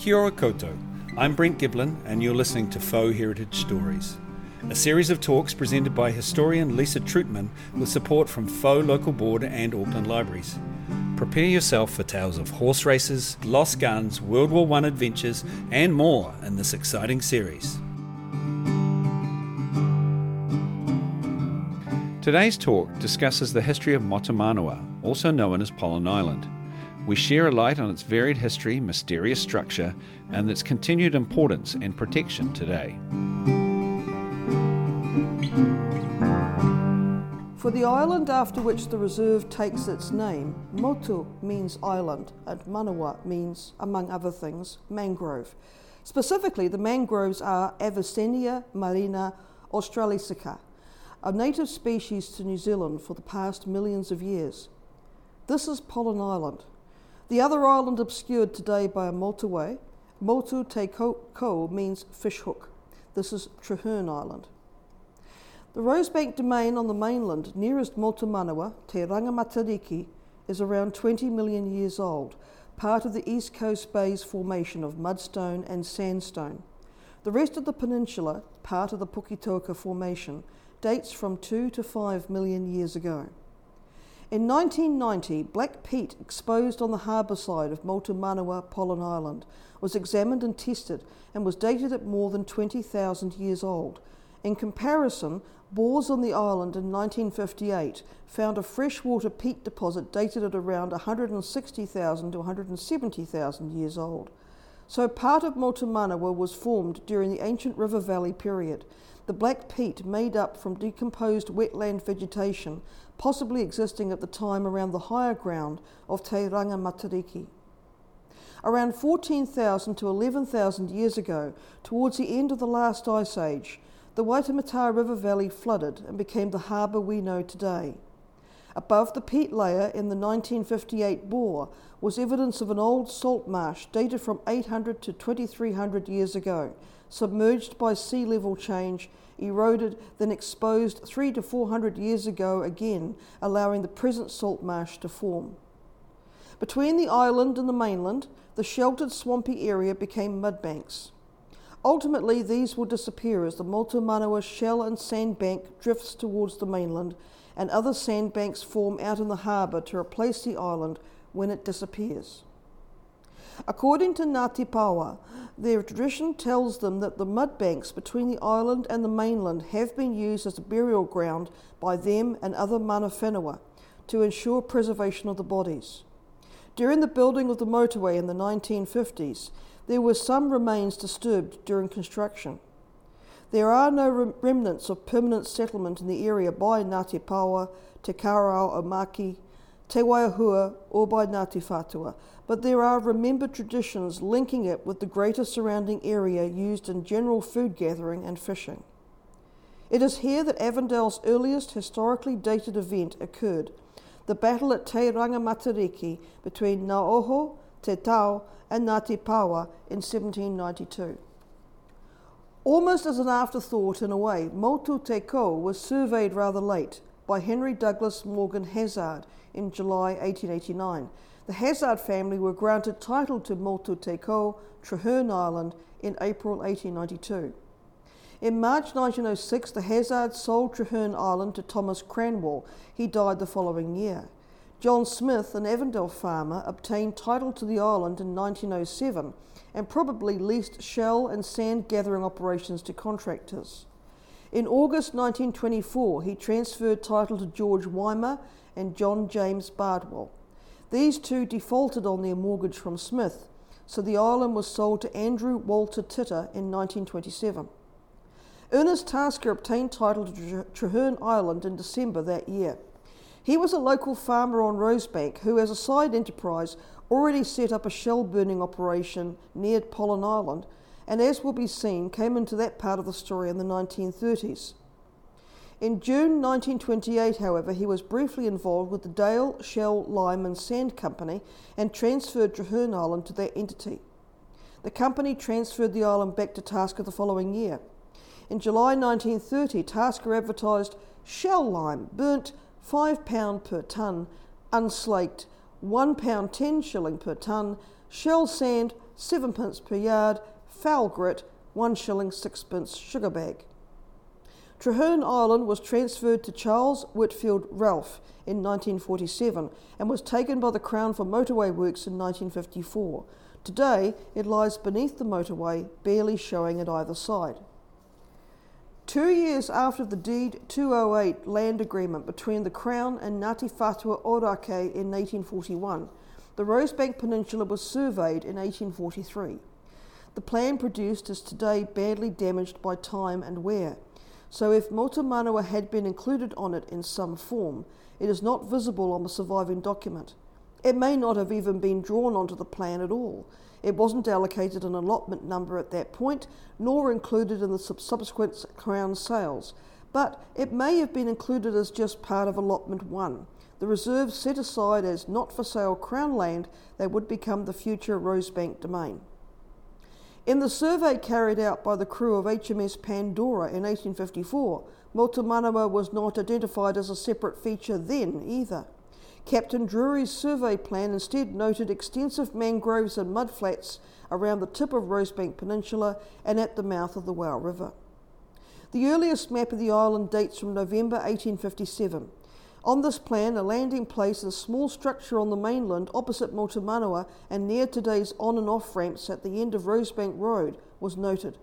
Kia ora koutou. I'm Brent Giblin and you're listening to Faux Heritage Stories, a series of talks presented by historian Lisa Troutman with support from Faux Local Board and Auckland Libraries. Prepare yourself for tales of horse races, lost guns, World War I adventures and more in this exciting series. Today's talk discusses the history of Motu Manawa, also known as Pollen Island. We share a light on its varied history, mysterious structure, and its continued importance and protection today. For the island after which the reserve takes its name, Motu means island and Manawa means, among other things, mangrove. Specifically, the mangroves are Avicennia marina australisica, a native species to New Zealand for the past millions of years. This is Pollen Island. The other island obscured today by a motorway, Motu Te Kō means fish hook. This is Traherne Island. The Rosebank Domain on the mainland nearest Motu Manawa, Te Ranga Matariki, is around 20 million years old, part of the East Coast Bays Formation of mudstone and sandstone. The rest of the peninsula, part of the Pukitoka Formation, dates from 2 to 5 million years ago. In 1990, black peat exposed on the harbour side of Motu Manawa, Pollen Island, was examined and tested and was dated at more than 20,000 years old. In comparison, bores on the island in 1958 found a freshwater peat deposit dated at around 160,000 to 170,000 years old. So part of Motu Manawa was formed during the ancient river valley period. The black peat made up from decomposed wetland vegetation, possibly existing at the time around the higher ground of Te Ranga Matariki. Around 14,000 to 11,000 years ago, towards the end of the last ice age, the Waitematā River valley flooded and became the harbour we know today. Above the peat layer in the 1958 bore was evidence of an old salt marsh dated from 800 to 2300 years ago, submerged by sea level change, eroded, then exposed 300 to 400 years ago again, allowing the present salt marsh to form. Between the island and the mainland, the sheltered swampy area became mudbanks. Ultimately, these will disappear as the Motu Manawa shell and sandbank drifts towards the mainland, and other sandbanks form out in the harbour to replace the island when it disappears. According to Ngāti Pāoa, their tradition tells them that the mudbanks between the island and the mainland have been used as a burial ground by them and other mana whenua to ensure preservation of the bodies. During the building of the motorway in the 1950s, there were some remains disturbed during construction. There are no remnants of permanent settlement in the area by Ngāti Pāoa, Te Kawerau ā Maki, Te Waiahua or by Ngāti Whātua, but there are remembered traditions linking it with the greater surrounding area used in general food gathering and fishing. It is here that Avondale's earliest historically dated event occurred, the battle at Te Ranga Matariki between Ngāoho, Te Tao and Ngāti Pāwa in 1792. Almost as an afterthought in a way, Motu Te Kō was surveyed rather late, by Henry Douglas Morgan Hazard in July 1889. The Hazard family were granted title to Motu Te Kō, Traherne Island, in April 1892. In March 1906, the Hazards sold Traherne Island to Thomas Cranwall. He died the following year. John Smith, an Avondale farmer, obtained title to the island in 1907 and probably leased shell and sand gathering operations to contractors. In August 1924, he transferred title to George Weimer and John James Bardwell. These two defaulted on their mortgage from Smith, so the island was sold to Andrew Walter Titter in 1927. Ernest Tasker obtained title to Traherne Island in December that year. He was a local farmer on Rosebank who, as a side enterprise, already set up a shell burning operation near Pollen Island, and as will be seen, came into that part of the story in the 1930s. In June 1928, however, he was briefly involved with the Dale, Shell, Lime and Sand Company and transferred Traherne Island to that entity. The company transferred the island back to Tasker the following year. In July 1930, Tasker advertised shell lime, burnt £5 per tonne, unslaked, £1.10 per tonne, shell sand, 7 pence per yard, foul grit, 1 shilling 6 pence sugar bag. Traherne Island was transferred to Charles Whitfield Ralph in 1947 and was taken by the Crown for motorway works in 1954. Today it lies beneath the motorway, barely showing at either side. 2 years after the Deed 208 land agreement between the Crown and Ngāti Whātua Ōrākei in 1841, the Rosebank Peninsula was surveyed in 1843. The plan produced is today badly damaged by time and wear, so if Motu Manawa had been included on it in some form, it is not visible on the surviving document. It may not have even been drawn onto the plan at all. It wasn't allocated an allotment number at that point, nor included in the subsequent Crown sales, but it may have been included as just part of Allotment 1, the reserve set aside as not-for-sale Crown land that would become the future Rosebank Domain. In the survey carried out by the crew of HMS Pandora in 1854, Motu Manawa was not identified as a separate feature then either. Captain Drury's survey plan instead noted extensive mangroves and mudflats around the tip of Rosebank Peninsula and at the mouth of the Waiau River. The earliest map of the island dates from November 1857. On this plan, a landing place and small structure on the mainland opposite Motu Manawa and near today's on and off ramps at the end of Rosebank Road was noted.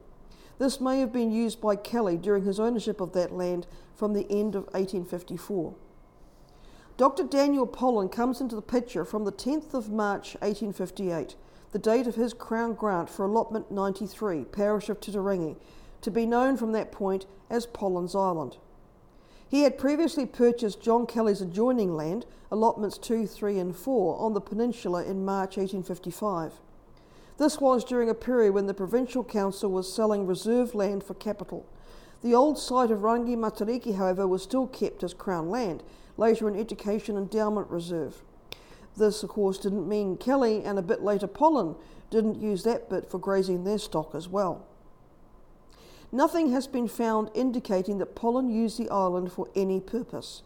This may have been used by Kelly during his ownership of that land from the end of 1854. Dr. Daniel Pollen comes into the picture from the 10th of March 1858, the date of his Crown grant for Allotment 93, Parish of Te Tarangi, to be known from that point as Pollen's Island. He had previously purchased John Kelly's adjoining land, allotments 2, 3 and 4, on the peninsula in March 1855. This was during a period when the Provincial Council was selling reserve land for capital. The old site of Rangi Matariki, however, was still kept as Crown land, later an Education Endowment Reserve. This, of course, didn't mean Kelly and a bit later Pollen didn't use that bit for grazing their stock as well. Nothing has been found indicating that Pollen used the island for any purpose.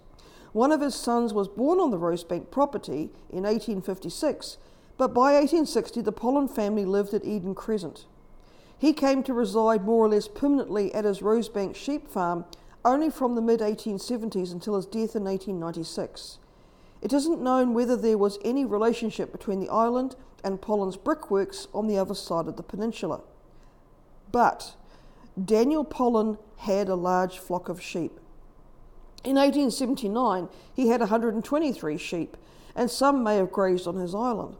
One of his sons was born on the Rosebank property in 1856, but by 1860 the Pollen family lived at Eden Crescent. He came to reside more or less permanently at his Rosebank sheep farm only from the mid-1870s until his death in 1896. It isn't known whether there was any relationship between the island and Pollen's brickworks on the other side of the peninsula. But Daniel Pollen had a large flock of sheep. In 1879, he had 123 sheep, and some may have grazed on his island.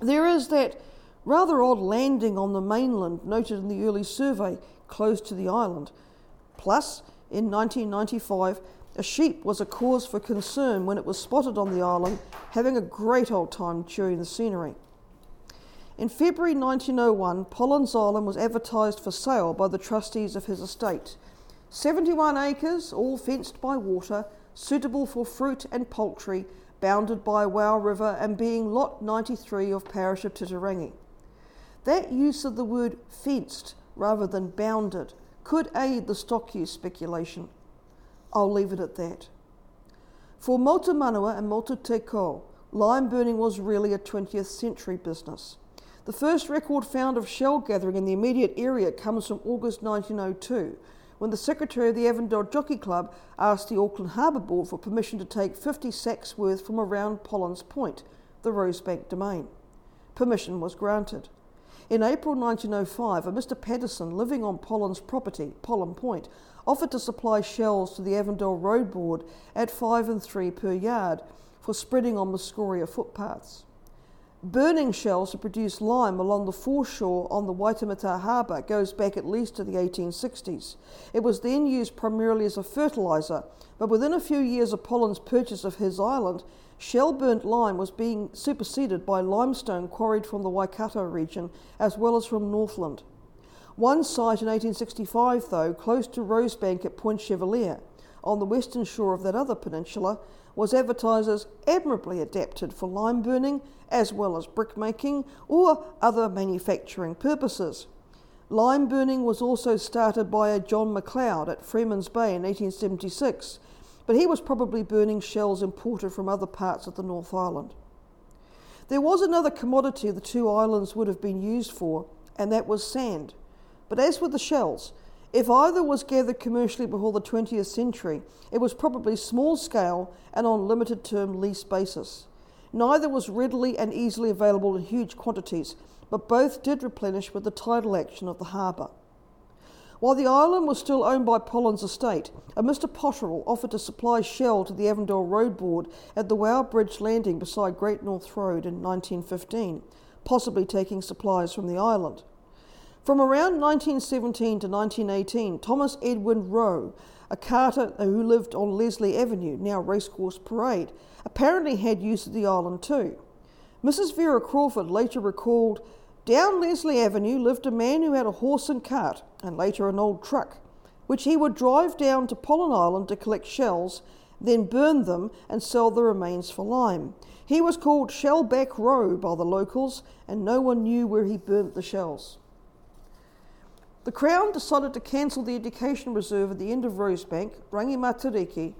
There is that rather odd landing on the mainland noted in the early survey close to the island. Plus, in 1995, a sheep was a cause for concern when it was spotted on the island, having a great old time chewing the scenery. In February 1901, Pollen's Island was advertised for sale by the trustees of his estate. 71 acres, all fenced by water, suitable for fruit and poultry, bounded by Waiau River and being Lot 93 of Parish of Te Tarangi. That use of the word fenced rather than bounded could aid the stock use speculation. I'll leave it at that. For Motu Manawa and Motu Te Kō, lime burning was really a 20th century business. The first record found of shell gathering in the immediate area comes from August 1902, when the secretary of the Avondale Jockey Club asked the Auckland Harbour Board for permission to take 50 sacks worth from around Pollen's Point, the Rosebank Domain. Permission was granted. In April 1905, a Mr. Patterson living on Pollen's property, Pollen Point, offered to supply shells to the Avondale Road Board at 5 and 3 per yard for spreading on the scoria footpaths. Burning shells to produce lime along the foreshore on the Waitematā Harbour goes back at least to the 1860s. It was then used primarily as a fertiliser, but within a few years of Pollen's purchase of his island, shell-burnt lime was being superseded by limestone quarried from the Waikato region as well as from Northland. One site in 1865, though, close to Rosebank at Point Chevalier, on the western shore of that other peninsula, was advertised as admirably adapted for lime burning as well as brick making or other manufacturing purposes. Lime burning was also started by a John MacLeod at Freeman's Bay in 1876, but he was probably burning shells imported from other parts of the North Island. There was another commodity the two islands would have been used for, and that was sand. But as with the shells, if either was gathered commercially before the 20th century, it was probably small scale and on limited term lease basis. Neither was readily and easily available in huge quantities, but both did replenish with the tidal action of the harbour. While the island was still owned by Pollen's estate, a Mr. Potterell offered to supply shell to the Avondale Road Board at the Wau Bridge landing beside Great North Road in 1915, possibly taking supplies from the island. From around 1917 to 1918, Thomas Edwin Rowe, a carter who lived on Leslie Avenue, now Racecourse Parade, apparently had use of the island too. Mrs. Vera Crawford later recalled, "Down Leslie Avenue lived a man who had a horse and cart, and later an old truck, which he would drive down to Pollen Island to collect shells, then burn them and sell the remains for lime. He was called Shellback Row by the locals, and no one knew where he burnt the shells." The Crown decided to cancel the Education Reserve at the end of Rosebank, Rangi Matariki,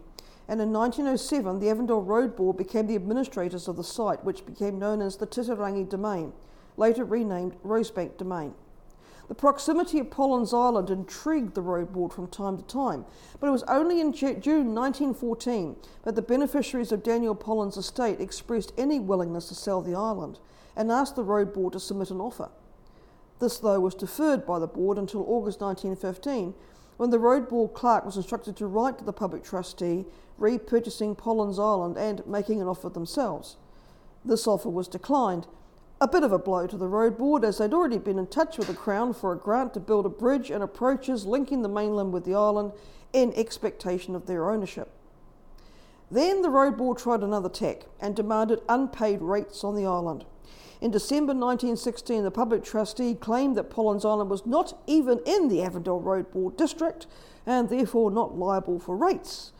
and in 1907 the Avondale Road Board became the administrators of the site, which became known as the Traherne Domain, later renamed Rosebank Domain. The proximity of Pollen's Island intrigued the Road Board from time to time, but it was only in June 1914 that the beneficiaries of Daniel Pollen's estate expressed any willingness to sell the island and asked the Road Board to submit an offer. This, though, was deferred by the board until August 1915, when the Road Board clerk was instructed to write to the public trustee repurchasing Pollen's Island and making an offer themselves. This offer was declined, a bit of a blow to the Road Board, as they'd already been in touch with the Crown for a grant to build a bridge and approaches linking the mainland with the island in expectation of their ownership. Then the Road Board tried another tack and demanded unpaid rates on the island. In December 1916, the public trustee claimed that Pollen's Island was not even in the Avondale Road Board district and therefore not liable for rates.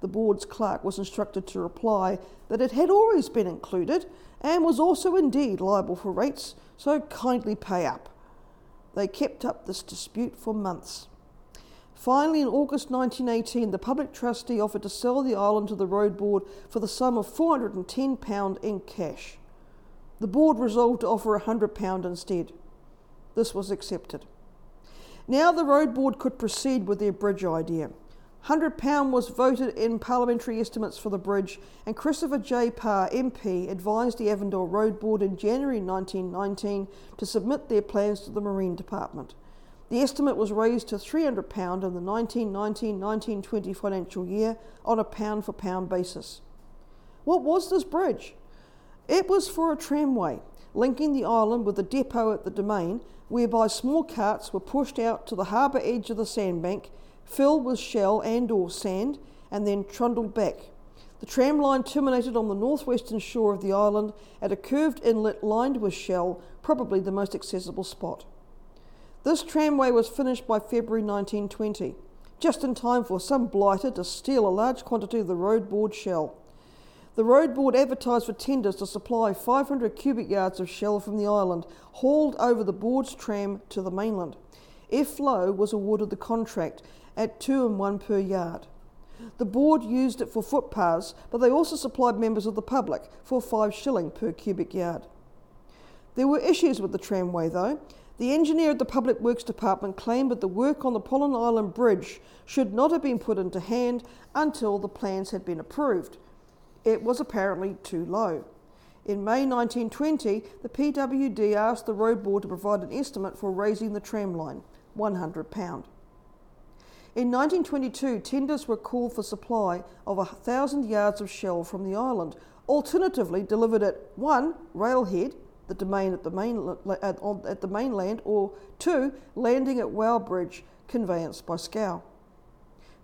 The board's clerk was instructed to reply that it had always been included and was also indeed liable for rates, so kindly pay up. They kept up this dispute for months. Finally, in August 1918, the public trustee offered to sell the island to the Road Board for the sum of £410 in cash. The board resolved to offer £100 instead. This was accepted. Now the Road Board could proceed with their bridge idea. £100 was voted in parliamentary estimates for the bridge, and Christopher J. Parr, MP, advised the Avondale Road Board in January 1919 to submit their plans to the Marine Department. The estimate was raised to £300 in the 1919-1920 financial year on a pound-for-pound basis. What was this bridge? It was for a tramway, linking the island with the depot at the Domain, whereby small carts were pushed out to the harbour edge of the sandbank, filled with shell and or sand, and then trundled back. The tram line terminated on the northwestern shore of the island at a curved inlet lined with shell, probably the most accessible spot. This tramway was finished by February 1920, just in time for some blighter to steal a large quantity of the Road Board shell. The Road Board advertised for tenders to supply 500 cubic yards of shell from the island, hauled over the board's tram to the mainland. F. Lowe was awarded the contract at 2 and 1 per yard. The board used it for footpaths, but they also supplied members of the public for 5 shillings per cubic yard. There were issues with the tramway, though. The engineer at the Public Works Department claimed that the work on the Pollen Island Bridge should not have been put into hand until the plans had been approved. It was apparently too low. In May 1920, the PWD asked the Road Board to provide an estimate for raising the tram line, £100. In 1922, tenders were called for supply of 1,000 yards of shell from the island, alternatively delivered at 1. Railhead, the Domain at the mainland, or 2. Landing at Wau Bridge, conveyance by scow.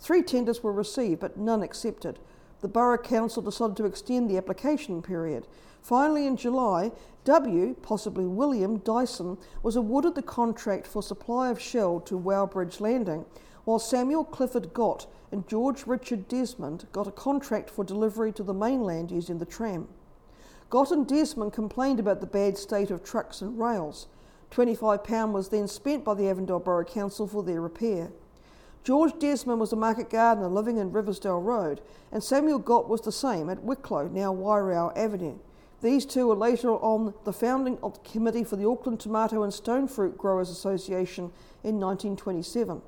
3 tenders were received, but none accepted. The Borough Council decided to extend the application period. Finally, in July, W, possibly William Dyson, was awarded the contract for supply of shell to Wau Bridge Landing, while Samuel Clifford Gott and George Richard Desmond got a contract for delivery to the mainland using the tram. Gott and Desmond complained about the bad state of trucks and rails. £25 was then spent by the Avondale Borough Council for their repair. George Desmond was a market gardener living in Riversdale Road, and Samuel Gott was the same at Wicklow, now Wairau Avenue. These two were later on the founding of the Committee for the Auckland Tomato and Stone Fruit Growers Association in 1927.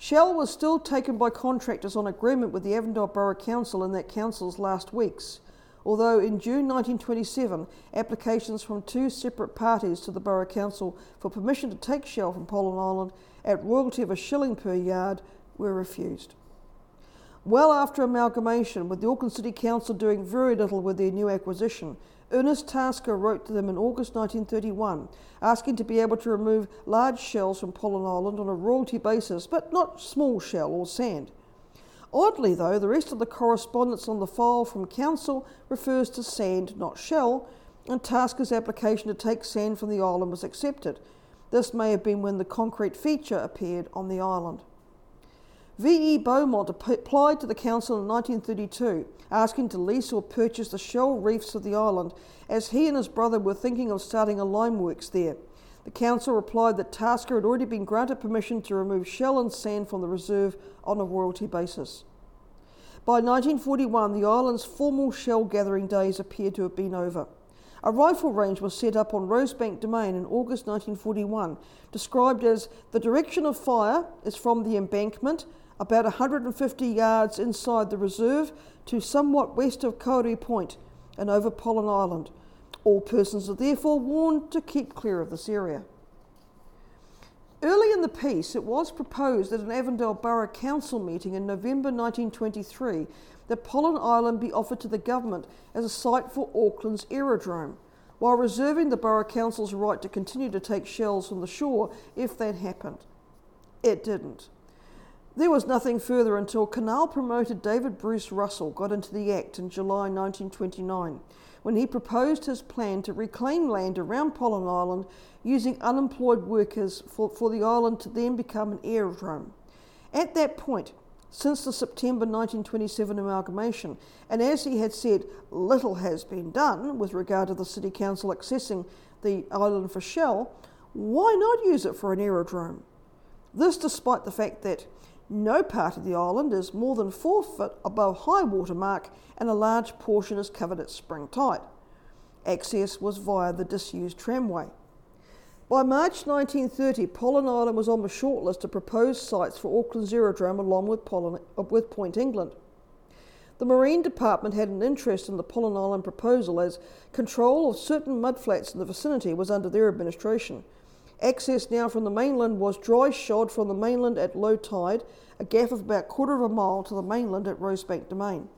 Shell was still taken by contractors on agreement with the Avondale Borough Council in that council's last weeks, although in June 1927, applications from two separate parties to the Borough Council for permission to take shell from Pollen Island at royalty of $1 per yard were refused. Well after amalgamation, with the Auckland City Council doing very little with their new acquisition, Ernest Tasker wrote to them in August 1931, asking to be able to remove large shells from Pollen Island on a royalty basis, but not small shell or sand. Oddly though, the rest of the correspondence on the file from Council refers to sand, not shell, and Tasker's application to take sand from the island was accepted. This may have been when the concrete feature appeared on the island. V.E. Beaumont applied to the council in 1932, asking to lease or purchase the shell reefs of the island, as he and his brother were thinking of starting a limeworks there. The council replied that Tasker had already been granted permission to remove shell and sand from the reserve on a royalty basis. By 1941, the island's formal shell gathering days appeared to have been over. A rifle range was set up on Rosebank Domain in August 1941, described as the direction of fire is from the embankment, about 150 yards inside the reserve to somewhat west of Kauri Point and over Pollen Island. All persons are therefore warned to keep clear of this area. Early in the piece, it was proposed at an Avondale Borough Council meeting in November 1923 that Pollen Island be offered to the government as a site for Auckland's aerodrome, while reserving the Borough Council's right to continue to take shells from the shore if that happened. It didn't. There was nothing further until Canal promoter David Bruce Russell got into the act in July 1929, when he proposed his plan to reclaim land around Pollen Island using unemployed workers for the island to then become an aerodrome. At that point, since the September 1927 amalgamation, and as he had said, little has been done with regard to the City Council accessing the island for shell, why not use it for an aerodrome? This despite the fact that no part of the island is more than 4 foot above high water mark and a large portion is covered at spring tide. Access was via the disused tramway. By March 1930, Pollen Island was on the shortlist of proposed sites for Auckland's aerodrome along with Point England. The Marine Department had an interest in the Pollen Island proposal as control of certain mudflats in the vicinity was under their administration. Access now from the mainland was dry shod from the mainland at low tide, a gap of about 1/4 mile to the mainland at Rosebank Domain.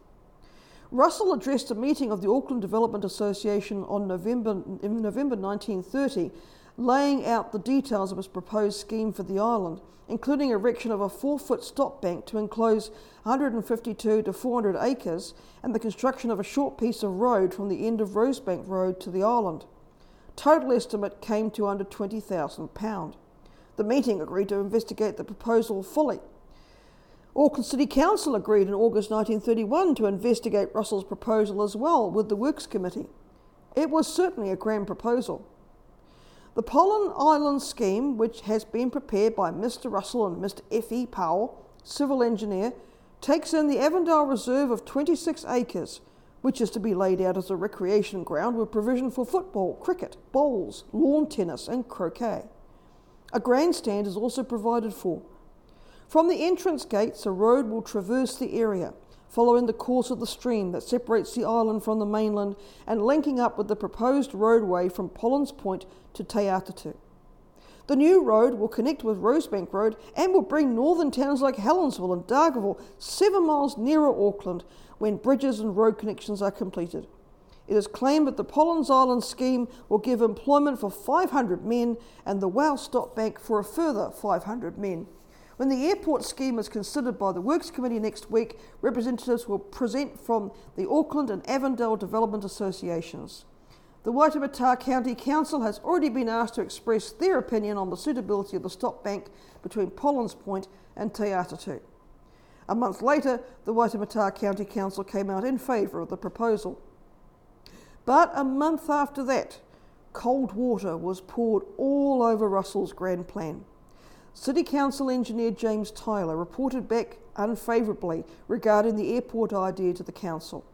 Russell addressed a meeting of the Auckland Development Association in November 1930, laying out the details of his proposed scheme for the island, including erection of a 4-foot stop bank to enclose 152 to 400 acres and the construction of a short piece of road from the end of Rosebank Road to the island. Total estimate came to under £20,000. The meeting agreed to investigate the proposal fully. Auckland City Council agreed in August 1931 to investigate Russell's proposal as well with the Works Committee. It was certainly a grand proposal. The Pollen Island scheme, which has been prepared by Mr. Russell and Mr. F.E. Powell, civil engineer, takes in the Avondale Reserve of 26 acres, which is to be laid out as a recreation ground with provision for football, cricket, bowls, lawn tennis and croquet. A grandstand is also provided for. From the entrance gates, a road will traverse the area, following the course of the stream that separates the island from the mainland and linking up with the proposed roadway from Pollen's Point to Te Atatu. The new road will connect with Rosebank Road and will bring northern towns like Helensville and Dargaville 7 miles nearer Auckland when bridges and road connections are completed. It is claimed that the Pollen Island scheme will give employment for 500 men and the Wow Stop Bank for a further 500 men. When the airport scheme is considered by the Works Committee next week, representatives will present from the Auckland and Avondale Development Associations. The Waitematā County Council has already been asked to express their opinion on the suitability of the stop bank between Pollen's Point and Te Atatu. A month later, the Waitematā County Council came out in favour of the proposal. But a month after that, cold water was poured all over Russell's grand plan. City Council engineer James Tyler reported back unfavourably regarding the airport idea to the council.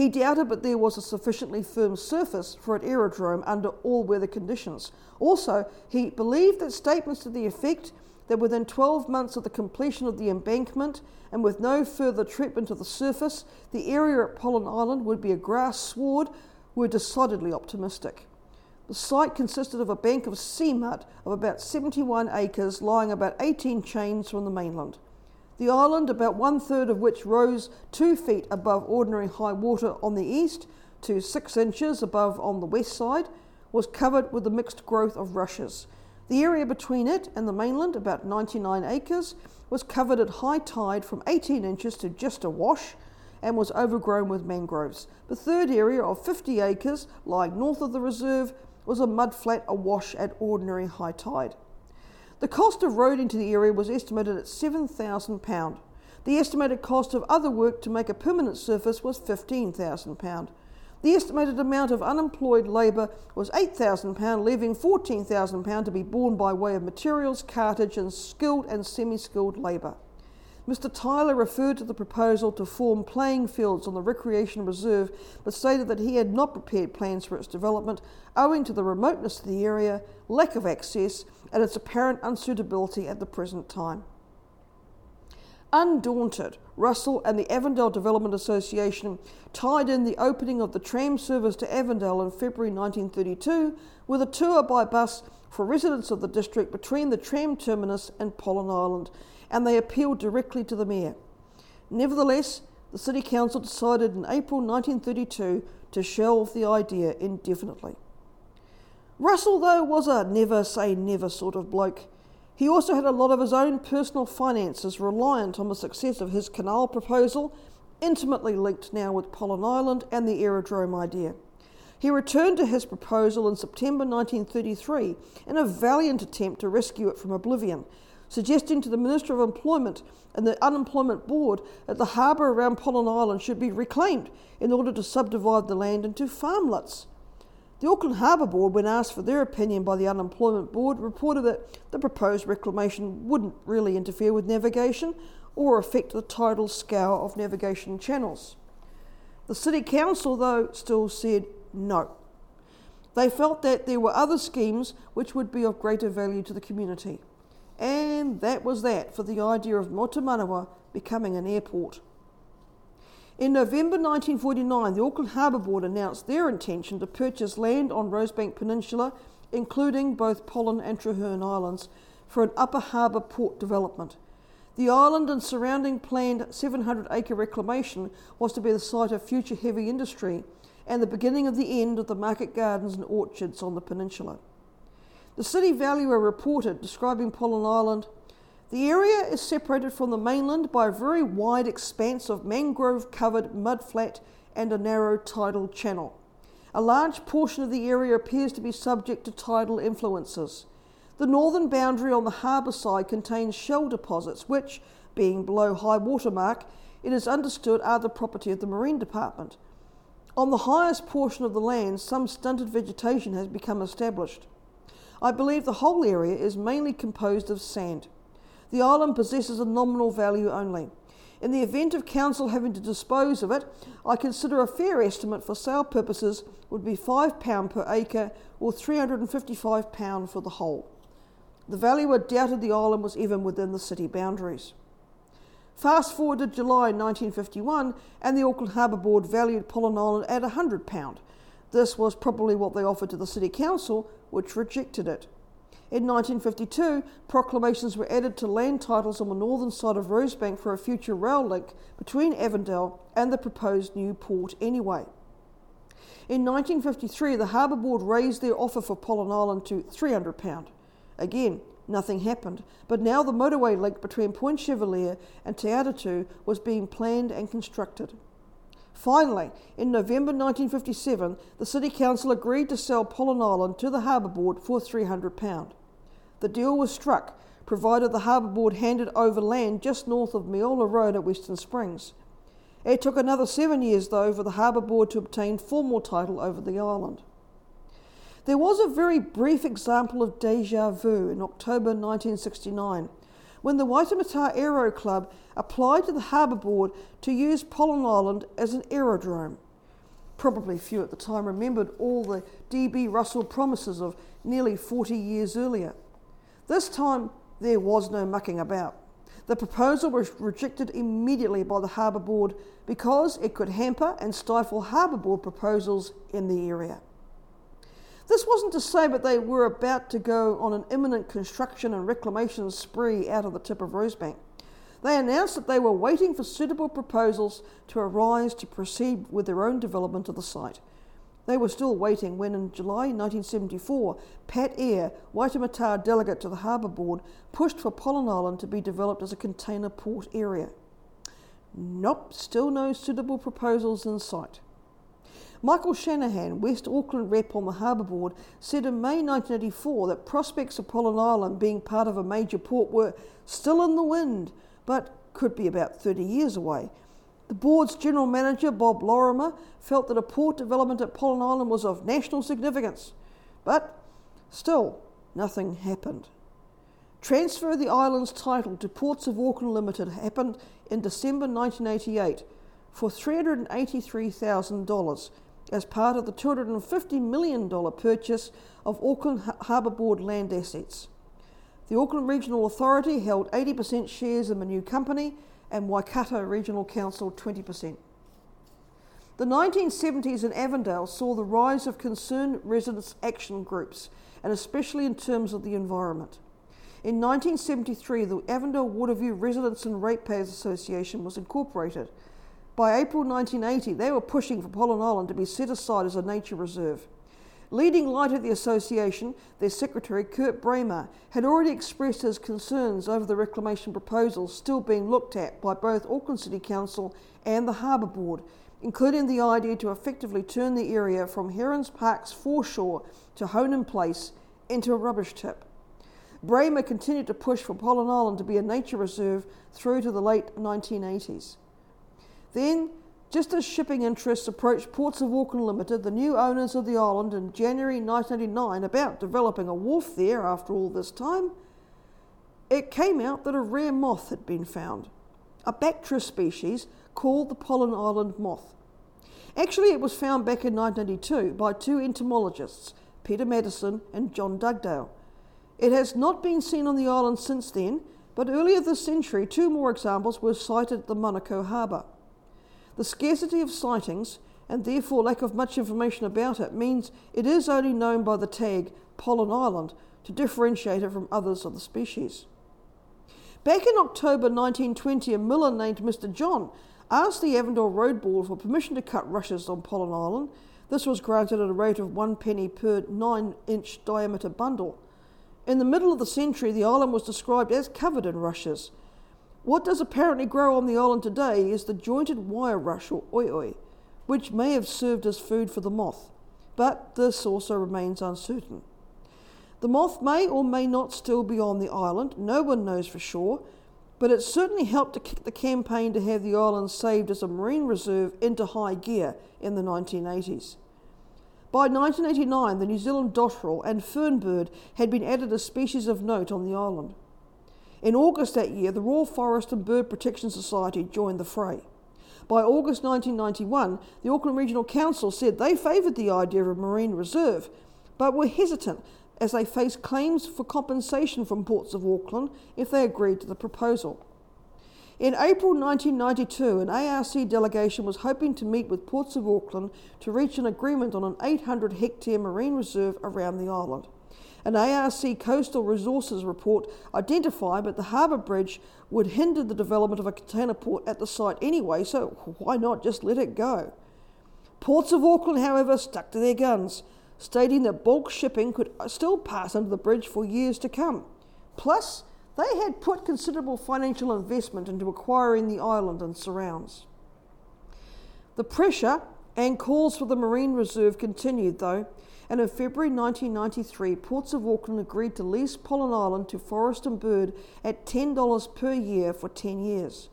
He doubted that there was a sufficiently firm surface for an aerodrome under all weather conditions. Also, he believed that statements to the effect that within 12 months of the completion of the embankment and with no further treatment of the surface, the area at Pollen Island would be a grass sward were decidedly optimistic. The site consisted of a bank of sea mud of about 71 acres lying about 18 chains from the mainland. The island, about one-third of which rose 2 feet above ordinary high water on the east to 6 inches above on the west side, was covered with a mixed growth of rushes. The area between it and the mainland, about 99 acres, was covered at high tide from 18 inches to just a wash and was overgrown with mangroves. The third area of 50 acres, lying north of the reserve, was a mudflat awash at ordinary high tide. The cost of road into the area was estimated at £7,000. The estimated cost of other work to make a permanent surface was £15,000. The estimated amount of unemployed labour was £8,000, leaving £14,000 to be borne by way of materials, cartage and skilled and semi-skilled labour. Mr Tyler referred to the proposal to form playing fields on the recreation reserve, but stated that he had not prepared plans for its development owing to the remoteness of the area, lack of access and its apparent unsuitability at the present time. Undaunted, Russell and the Avondale Development Association tied in the opening of the tram service to Avondale in February 1932 with a tour by bus for residents of the district between the tram terminus and Pollen Island, and they appealed directly to the Mayor. Nevertheless, the City Council decided in April 1932 to shelve the idea indefinitely. Russell, though, was a never-say-never sort of bloke. He also had a lot of his own personal finances reliant on the success of his canal proposal, intimately linked now with Pollen Island and the aerodrome idea. He returned to his proposal in September 1933 in a valiant attempt to rescue it from oblivion, suggesting to the Minister of Employment and the Unemployment Board that the harbour around Pollen Island should be reclaimed in order to subdivide the land into farmlets. The Auckland Harbour Board, when asked for their opinion by the Unemployment Board, reported that the proposed reclamation wouldn't really interfere with navigation or affect the tidal scour of navigation channels. The City Council, though, still said no. They felt that there were other schemes which would be of greater value to the community. And that was that for the idea of Motu Manawa becoming an airport. In November 1949, the Auckland Harbour Board announced their intention to purchase land on Rosebank Peninsula, including both Pollen and Traherne Islands, for an upper harbour port development. The island and surrounding planned 700-acre reclamation was to be the site of future heavy industry and the beginning of the end of the market gardens and orchards on the peninsula. The city valuer reported, describing Pollen Island, "The area is separated from the mainland by a very wide expanse of mangrove-covered mudflat and a narrow tidal channel. A large portion of the area appears to be subject to tidal influences. The northern boundary on the harbour side contains shell deposits which, being below high water mark, it is understood are the property of the Marine Department. On the highest portion of the land, some stunted vegetation has become established. I believe the whole area is mainly composed of sand. The island possesses a nominal value only. In the event of council having to dispose of it, I consider a fair estimate for sale purposes would be £5 per acre or £355 for the whole." The valuer doubted the island was even within the city boundaries. Fast forward to July 1951 and the Auckland Harbour Board valued Pollen Island at £100. This was probably what they offered to the City Council, which rejected it. In 1952, proclamations were added to land titles on the northern side of Rosebank for a future rail link between Avondale and the proposed new port anyway. In 1953, the Harbour Board raised their offer for Pollen Island to £300. Again, nothing happened, but now the motorway link between Point Chevalier and Te Atatu was being planned and constructed. Finally, in November 1957, the City Council agreed to sell Pollen Island to the Harbour Board for £300. The deal was struck, provided the Harbour Board handed over land just north of Meola Road at Western Springs. It took another 7 years, though, for the Harbour Board to obtain formal title over the island. There was a very brief example of deja vu in October 1969. When the Waitematā Aero Club applied to the Harbour Board to use Pollen Island as an aerodrome. probably few at the time remembered all the D.B. Russell promises of nearly 40 years earlier. This time there was no mucking about. The proposal was rejected immediately by the Harbour Board because it could hamper and stifle Harbour Board proposals in the area. This wasn't to say that they were about to go on an imminent construction and reclamation spree out of the tip of Rosebank. They announced that they were waiting for suitable proposals to arise to proceed with their own development of the site. They were still waiting when, in July 1974, Pat Eyre, Waitematā delegate to the Harbour Board, pushed for Pollen Island to be developed as a container port area. Nope, still no suitable proposals in sight. Michael Shanahan, West Auckland rep on the Harbour Board, said in May 1984 that prospects of Pollen Island being part of a major port were still in the wind, but could be about 30 years away. The board's general manager, Bob Lorimer, felt that a port development at Pollen Island was of national significance, but still nothing happened. Transfer of the island's title to Ports of Auckland Limited happened in December 1988 for $383,000 as part of the $250 million purchase of Auckland Harbour Board land assets. The Auckland Regional Authority held 80% shares in the new company and Waikato Regional Council 20%. The 1970s in Avondale saw the rise of concerned residents' action groups, and especially in terms of the environment. In 1973, the Avondale Waterview Residents and Ratepayers Association was incorporated. By April 1980, they were pushing for Pollen Island to be set aside as a nature reserve. Leading light of the association, their secretary, Kurt Bramer, had already expressed his concerns over the reclamation proposals still being looked at by both Auckland City Council and the Harbour Board, including the idea to effectively turn the area from Herons Park's foreshore to Honan Place into a rubbish tip. Bramer continued to push for Pollen Island to be a nature reserve through to the late 1980s. Then, just as shipping interests approached Ports of Auckland Limited, the new owners of the island in January 1989 about developing a wharf there after all this time, it came out that a rare moth had been found, a Bactris species called the Pollen Island moth. Actually, it was found back in 1982 by two entomologists, Peter Madison and John Dugdale. It has not been seen on the island since then, but earlier this century, two more examples were sighted at the Manukau Harbour. The scarcity of sightings, and therefore lack of much information about it, means it is only known by the tag Pollen Island to differentiate it from others of the species. Back in October 1920, a miller named Mr. John asked the Avondale Road Board for permission to cut rushes on Pollen Island. This was granted at a rate of 1 penny per 9-inch diameter bundle. In the middle of the century, the island was described as covered in rushes. What does apparently grow on the island today is the jointed wire rush, or oioi, which may have served as food for the moth, but this also remains uncertain. The moth may or may not still be on the island, no one knows for sure, but it certainly helped to kick the campaign to have the island saved as a marine reserve into high gear in the 1980s. By 1989, the New Zealand dotterel and fernbird had been added as species of note on the island. In August that year, the Royal Forest and Bird Protection Society joined the fray. By August 1991, the Auckland Regional Council said they favoured the idea of a marine reserve, but were hesitant as they faced claims for compensation from Ports of Auckland if they agreed to the proposal. In April 1992, an ARC delegation was hoping to meet with Ports of Auckland to reach an agreement on an 800-hectare marine reserve around the island. An ARC Coastal Resources report identified that the harbour bridge would hinder the development of a container port at the site anyway, so why not just let it go? Ports of Auckland, however, stuck to their guns, stating that bulk shipping could still pass under the bridge for years to come. Plus, they had put considerable financial investment into acquiring the island and surrounds. The pressure and calls for the marine reserve continued, though, and in February 1993, Ports of Auckland agreed to lease Pollen Island to Forest and Bird at $10 per year for 10 years.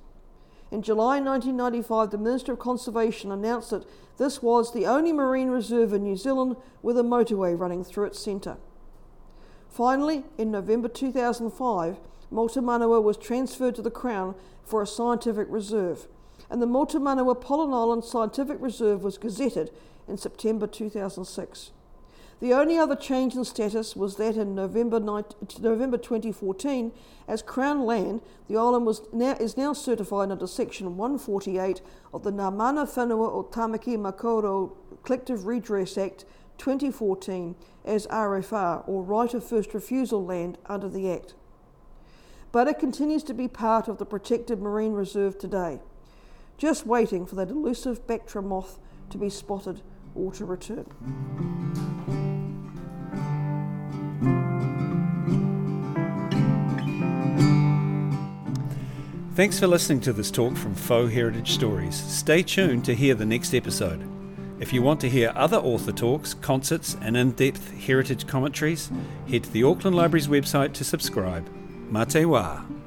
In July 1995, the Minister of Conservation announced that this was the only marine reserve in New Zealand with a motorway running through its centre. Finally, in November 2005, Motu Manawa was transferred to the Crown for a scientific reserve, and the Motu Manawa Pollen Island Scientific Reserve was gazetted in September 2006. The only other change in status was that in November 2014, as Crown land, the island is now certified under Section 148 of the Ngā Mana Whenua o Tāmaki Makaurau Collective Redress Act 2014 as RFR, or Right of First Refusal Land, under the Act. But it continues to be part of the protected marine reserve today, just waiting for that elusive Bactra moth to be spotted or to return. Thanks for listening to this talk from Faux Heritage Stories. Stay tuned to hear the next episode. If you want to hear other author talks, concerts and in-depth heritage commentaries, head to the Auckland Library's website to subscribe. Mā te wā!